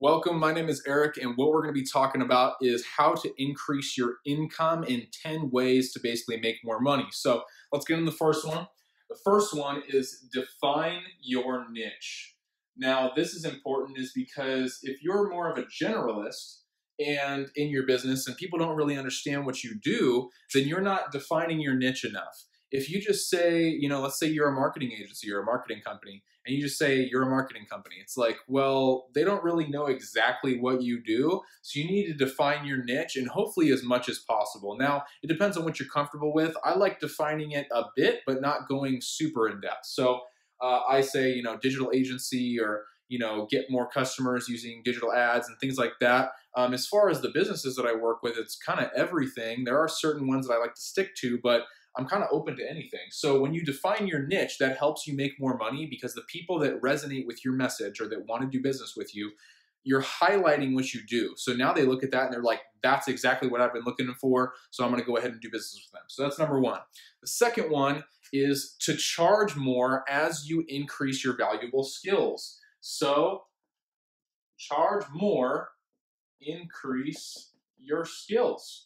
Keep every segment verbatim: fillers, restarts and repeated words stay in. Welcome, my name is Eric, and what we're going to be talking about is how to increase your income in ten ways to basically make more money. So let's get into the first one. The first one is define your niche. Now this is important is because if you're more of a generalist and in your business and people don't really understand what you do, then you're not defining your niche enough. If you just say, you know, let's say you're a marketing agency or a marketing company, and you just say you're a marketing company, it's like, well, they don't really know exactly what you do. So you need to define your niche and hopefully as much as possible. Now, it depends on what you're comfortable with. I like defining it a bit, but not going super in depth. So uh, I say, you know, digital agency or, you know, get more customers using digital ads and things like that. Um, as far as the businesses that I work with, it's kind of everything. There are certain ones that I like to stick to, but I'm kind of open to anything. So when you define your niche, that helps you make more money because the people that resonate with your message or that want to do business with you, you're highlighting what you do. So now they look at that and they're like, that's exactly what I've been looking for. So I'm going to go ahead and do business with them. So that's number one. The second one is to charge more as you increase your valuable skills. So charge more, increase your skills.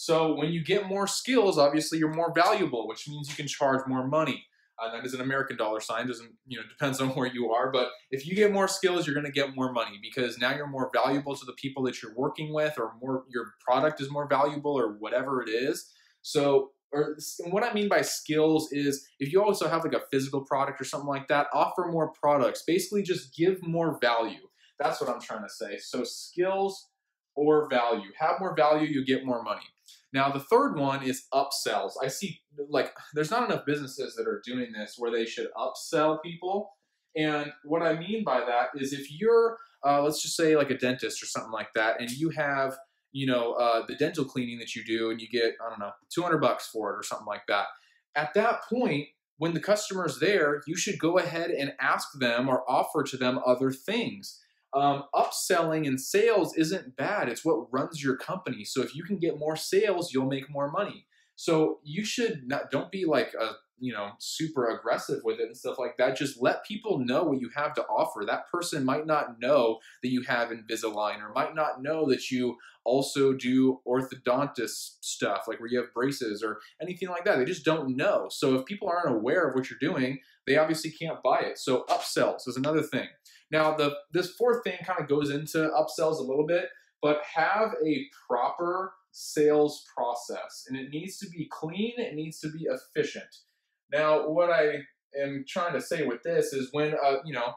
So when you get more skills, obviously you're more valuable, which means you can charge more money. Uh, that is an American dollar sign, doesn't, you know, depends on where you are, but if you get more skills, you're gonna get more money because now you're more valuable to the people that you're working with, or more, your product is more valuable or whatever it is. So or what I mean by skills is if you also have like a physical product or something like that, offer more products, basically just give more value. That's what I'm trying to say. So skills or value, have more value, you get more money. Now, the third one is upsells. I see, like, there's not enough businesses that are doing this where they should upsell people. And what I mean by that is if you're, uh, let's just say like a dentist or something like that, and you have, you know, uh, the dental cleaning that you do and you get, I don't know, two hundred bucks for it or something like that. At that point, when the customer's there, you should go ahead and ask them or offer to them other things. Um, upselling and sales isn't bad. It's what runs your company. So if you can get more sales, you'll make more money. So you should not, don't be like a, you know, super aggressive with it and stuff like that. Just let people know what you have to offer. That person might not know that you have Invisalign or might not know that you also do orthodontist stuff, like where you have braces or anything like that. They just don't know. So if people aren't aware of what you're doing, they obviously can't buy it. So upsells is another thing. Now, the this fourth thing kind of goes into upsells a little bit, but have a proper sales process, and it needs to be clean, it needs to be efficient. Now, what I am trying to say with this is when, uh, you know,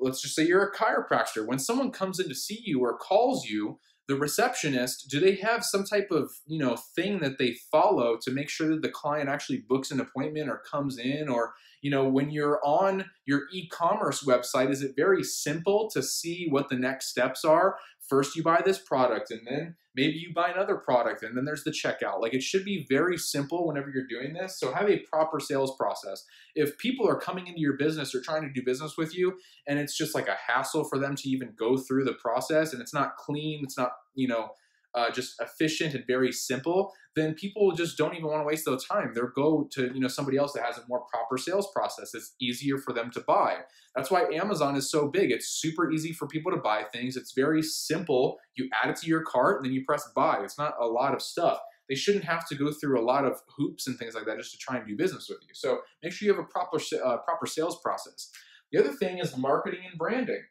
let's just say you're a chiropractor. When someone comes in to see you or calls you, the receptionist, do they have some type of, you know, thing that they follow to make sure that the client actually books an appointment or comes in? Or, you know, when you're on your e-commerce website, is it very simple to see what the next steps are? First, you buy this product, and then maybe you buy another product, and then there's the checkout. Like, it should be very simple whenever you're doing this. So have a proper sales process. If people are coming into your business or trying to do business with you, and it's just like a hassle for them to even go through the process, and it's not clean, it's not, you know, uh, just efficient and very simple, then people just don't even want to waste their time. They'll go to, you know, somebody else that has a more proper sales process. It's easier for them to buy. That's why Amazon is so big. It's super easy for people to buy things. It's very simple. You add it to your cart and then you press buy. It's not a lot of stuff. They shouldn't have to go through a lot of hoops and things like that just to try and do business with you. So make sure you have a proper, uh, proper sales process. The other thing is marketing and branding.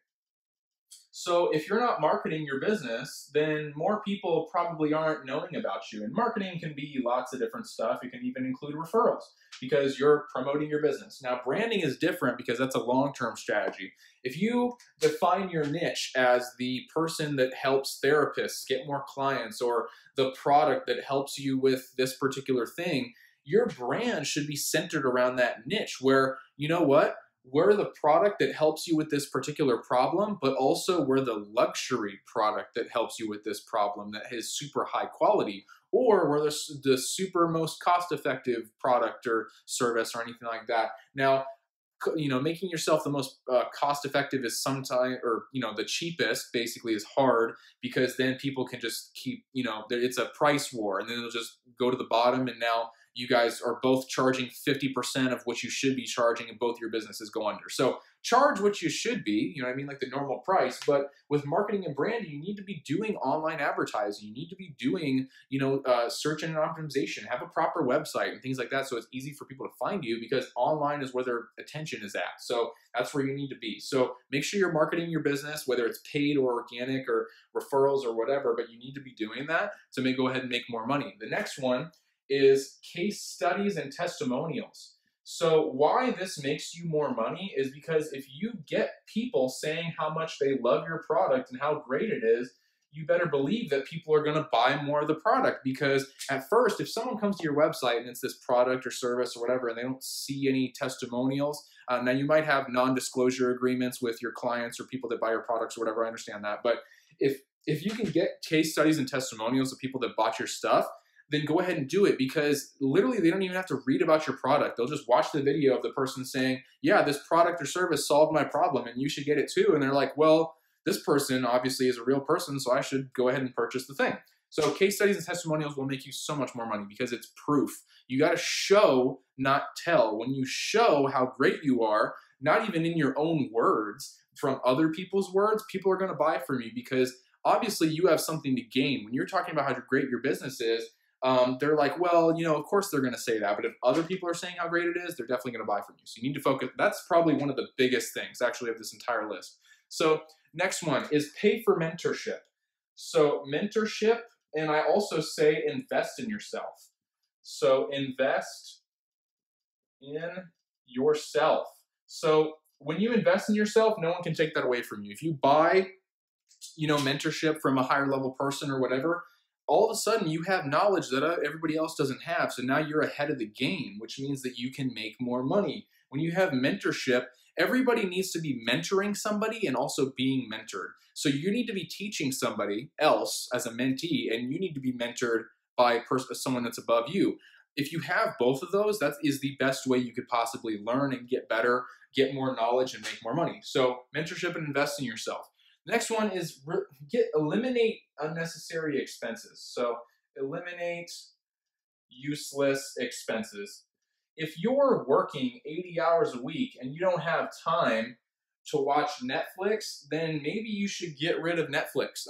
So if you're not marketing your business, then more people probably aren't knowing about you. And marketing can be lots of different stuff. It can even include referrals because you're promoting your business. Now, branding is different because that's a long-term strategy. If you define your niche as the person that helps therapists get more clients or the product that helps you with this particular thing, your brand should be centered around that niche where, you know what? We're the product that helps you with this particular problem, but also we're the luxury product that helps you with this problem that is super high quality, or we're the, the super most cost-effective product or service or anything like that. Now, you know, making yourself the most uh, cost-effective is sometimes, or, you know, the cheapest basically is hard because then people can just keep, you know, it's a price war and then they'll just go to the bottom and now you guys are both charging fifty percent of what you should be charging, and both your businesses go under. So charge what you should be, you know what I mean, like the normal price, but with marketing and branding, you need to be doing online advertising. You need to be doing, you know, uh, search engine optimization, have a proper website and things like that, so it's easy for people to find you, because online is where their attention is at. So that's where you need to be. So make sure you're marketing your business, whether it's paid or organic or referrals or whatever, but you need to be doing that to make, go ahead and make more money. The next one is case studies and testimonials. So why this makes you more money is because if you get people saying how much they love your product and how great it is, you better believe that people are going to buy more of the product. Because at first, if someone comes to your website and it's this product or service or whatever, and they don't see any testimonials, uh, now you might have non-disclosure agreements with your clients or people that buy your products or whatever, I understand that. But if, if you can get case studies and testimonials of people that bought your stuff, then go ahead and do it, because literally they don't even have to read about your product. They'll just watch the video of the person saying, yeah, this product or service solved my problem and you should get it too. And they're like, well, this person obviously is a real person, so I should go ahead and purchase the thing. So case studies and testimonials will make you so much more money, because it's proof. You gotta show, not tell. When you show how great you are, not even in your own words, from other people's words, people are gonna buy from you, because obviously you have something to gain. When you're talking about how great your business is, Um, they're like, well, you know, of course they're going to say that, but if other people are saying how great it is, they're definitely going to buy from you. So you need to focus. That's probably one of the biggest things actually of this entire list. So next one is pay for mentorship. So mentorship, and I also say invest in yourself. So invest in yourself. So when you invest in yourself, no one can take that away from you. If you buy, you know, mentorship from a higher level person or whatever, all of a sudden you have knowledge that everybody else doesn't have. So now you're ahead of the game, which means that you can make more money. When you have mentorship, everybody needs to be mentoring somebody and also being mentored. So you need to be teaching somebody else as a mentee, and you need to be mentored by someone that's above you. If you have both of those, that is the best way you could possibly learn and get better, get more knowledge and make more money. So mentorship and invest in yourself. Next one is get eliminate unnecessary expenses. So eliminate useless expenses. If you're working eighty hours a week and you don't have time to watch Netflix, then maybe you should get rid of Netflix.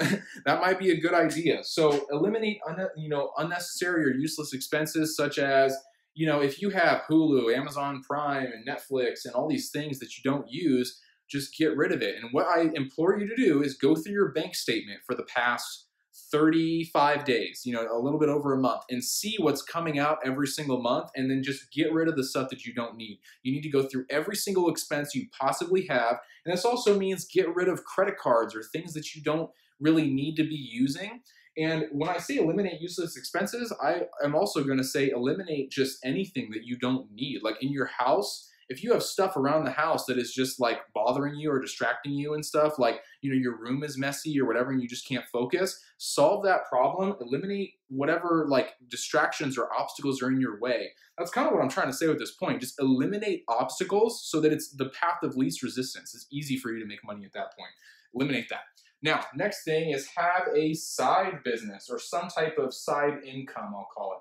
That might be a good idea. So eliminate un you know unnecessary or useless expenses, such as, you know, if you have Hulu, Amazon Prime, and Netflix, and all these things that you don't use, just get rid of it. And what I implore you to do is go through your bank statement for the past thirty-five days, you know, a little bit over a month, and see what's coming out every single month, and then just get rid of the stuff that you don't need. You need to go through every single expense you possibly have. And this also means get rid of credit cards or things that you don't really need to be using. And when I say eliminate useless expenses, I am also going to say eliminate just anything that you don't need. Like in your house, if you have stuff around the house that is just like bothering you or distracting you and stuff, like, you know, your room is messy or whatever and you just can't focus, solve that problem, eliminate whatever like distractions or obstacles are in your way. That's kind of what I'm trying to say with this point. Just eliminate obstacles so that it's the path of least resistance. It's easy for you to make money at that point. Eliminate that. Now, next thing is have a side business or some type of side income, I'll call it.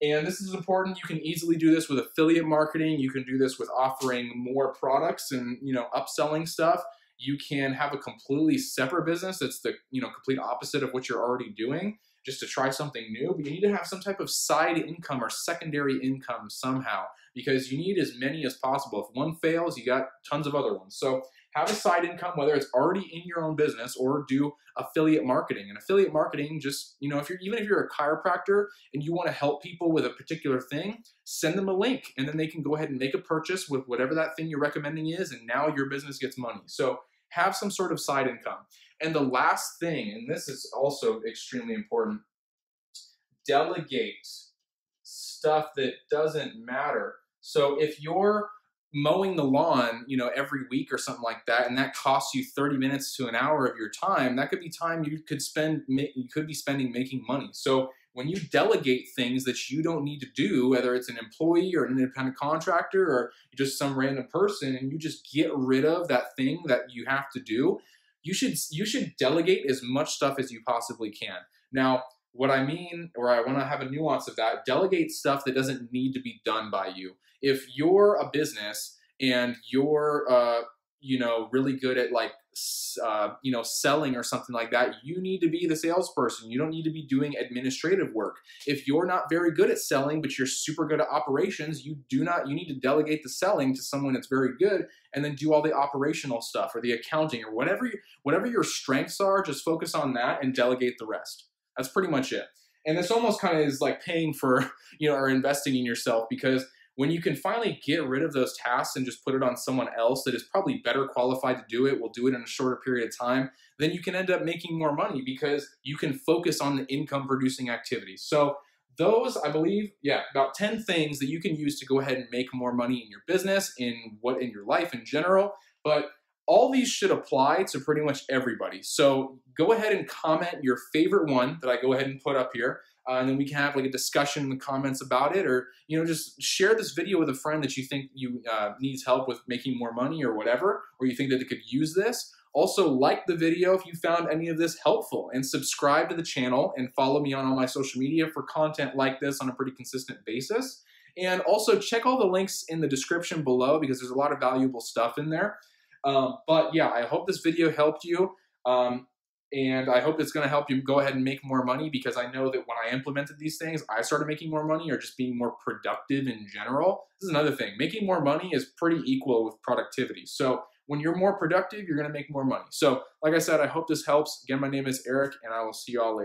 And this is important. You can easily do this with affiliate marketing. You can do this with offering more products and, you know, upselling stuff. You can have a completely separate business that's the, you know, complete opposite of what you're already doing, just to try something new. But you need to have some type of side income or secondary income somehow, because you need as many as possible. If one fails, you got tons of other ones. So have a side income, whether it's already in your own business, or do affiliate marketing. And affiliate marketing, just, you know, if you're, even if you're a chiropractor and you want to help people with a particular thing, send them a link and then they can go ahead and make a purchase with whatever that thing you're recommending is. And now your business gets money. So have some sort of side income. And the last thing, and this is also extremely important, delegate stuff that doesn't matter. So if you're mowing the lawn, you know, every week or something like that, and that costs you thirty minutes to an hour of your time, that could be time you could spend, you could be spending making money. So when you delegate things that you don't need to do, whether it's an employee or an independent contractor or just some random person, and you just get rid of that thing that you have to do, you should, you should delegate as much stuff as you possibly can. Now, What I mean, or I want to have a nuance of that, delegate stuff that doesn't need to be done by you. If you're a business and you're, uh, you know, really good at like, uh, you know, selling or something like that, you need to be the salesperson. You don't need to be doing administrative work. If you're not very good at selling, but you're super good at operations, you do not, you need to delegate the selling to someone that's very good and then do all the operational stuff or the accounting or whatever, you, whatever your strengths are, just focus on that and delegate the rest. That's pretty much it. And this almost kind of is like paying for, you know, or investing in yourself, because when you can finally get rid of those tasks and just put it on someone else that is probably better qualified to do it, will do it in a shorter period of time, then you can end up making more money because you can focus on the income producing activities. So those, I believe, yeah, about ten things that you can use to go ahead and make more money in your business, in what, in your life in general. But all these should apply to pretty much everybody. So go ahead and comment your favorite one that I go ahead and put up here. Uh, and then we can have like a discussion in the comments about it, or, you know, just share this video with a friend that you think you uh, needs help with making more money or whatever, or you think that they could use this. Also, like the video if you found any of this helpful, and subscribe to the channel and follow me on all my social media for content like this on a pretty consistent basis. And also check all the links in the description below, because there's a lot of valuable stuff in there. Um, but yeah, I hope this video helped you, um, and I hope it's going to help you go ahead and make more money, because I know that when I implemented these things, I started making more money, or just being more productive in general. This is another thing. Making more money is pretty equal with productivity. So when you're more productive, you're going to make more money. So like I said, I hope this helps. Again, my name is Eric, and I will see you all later.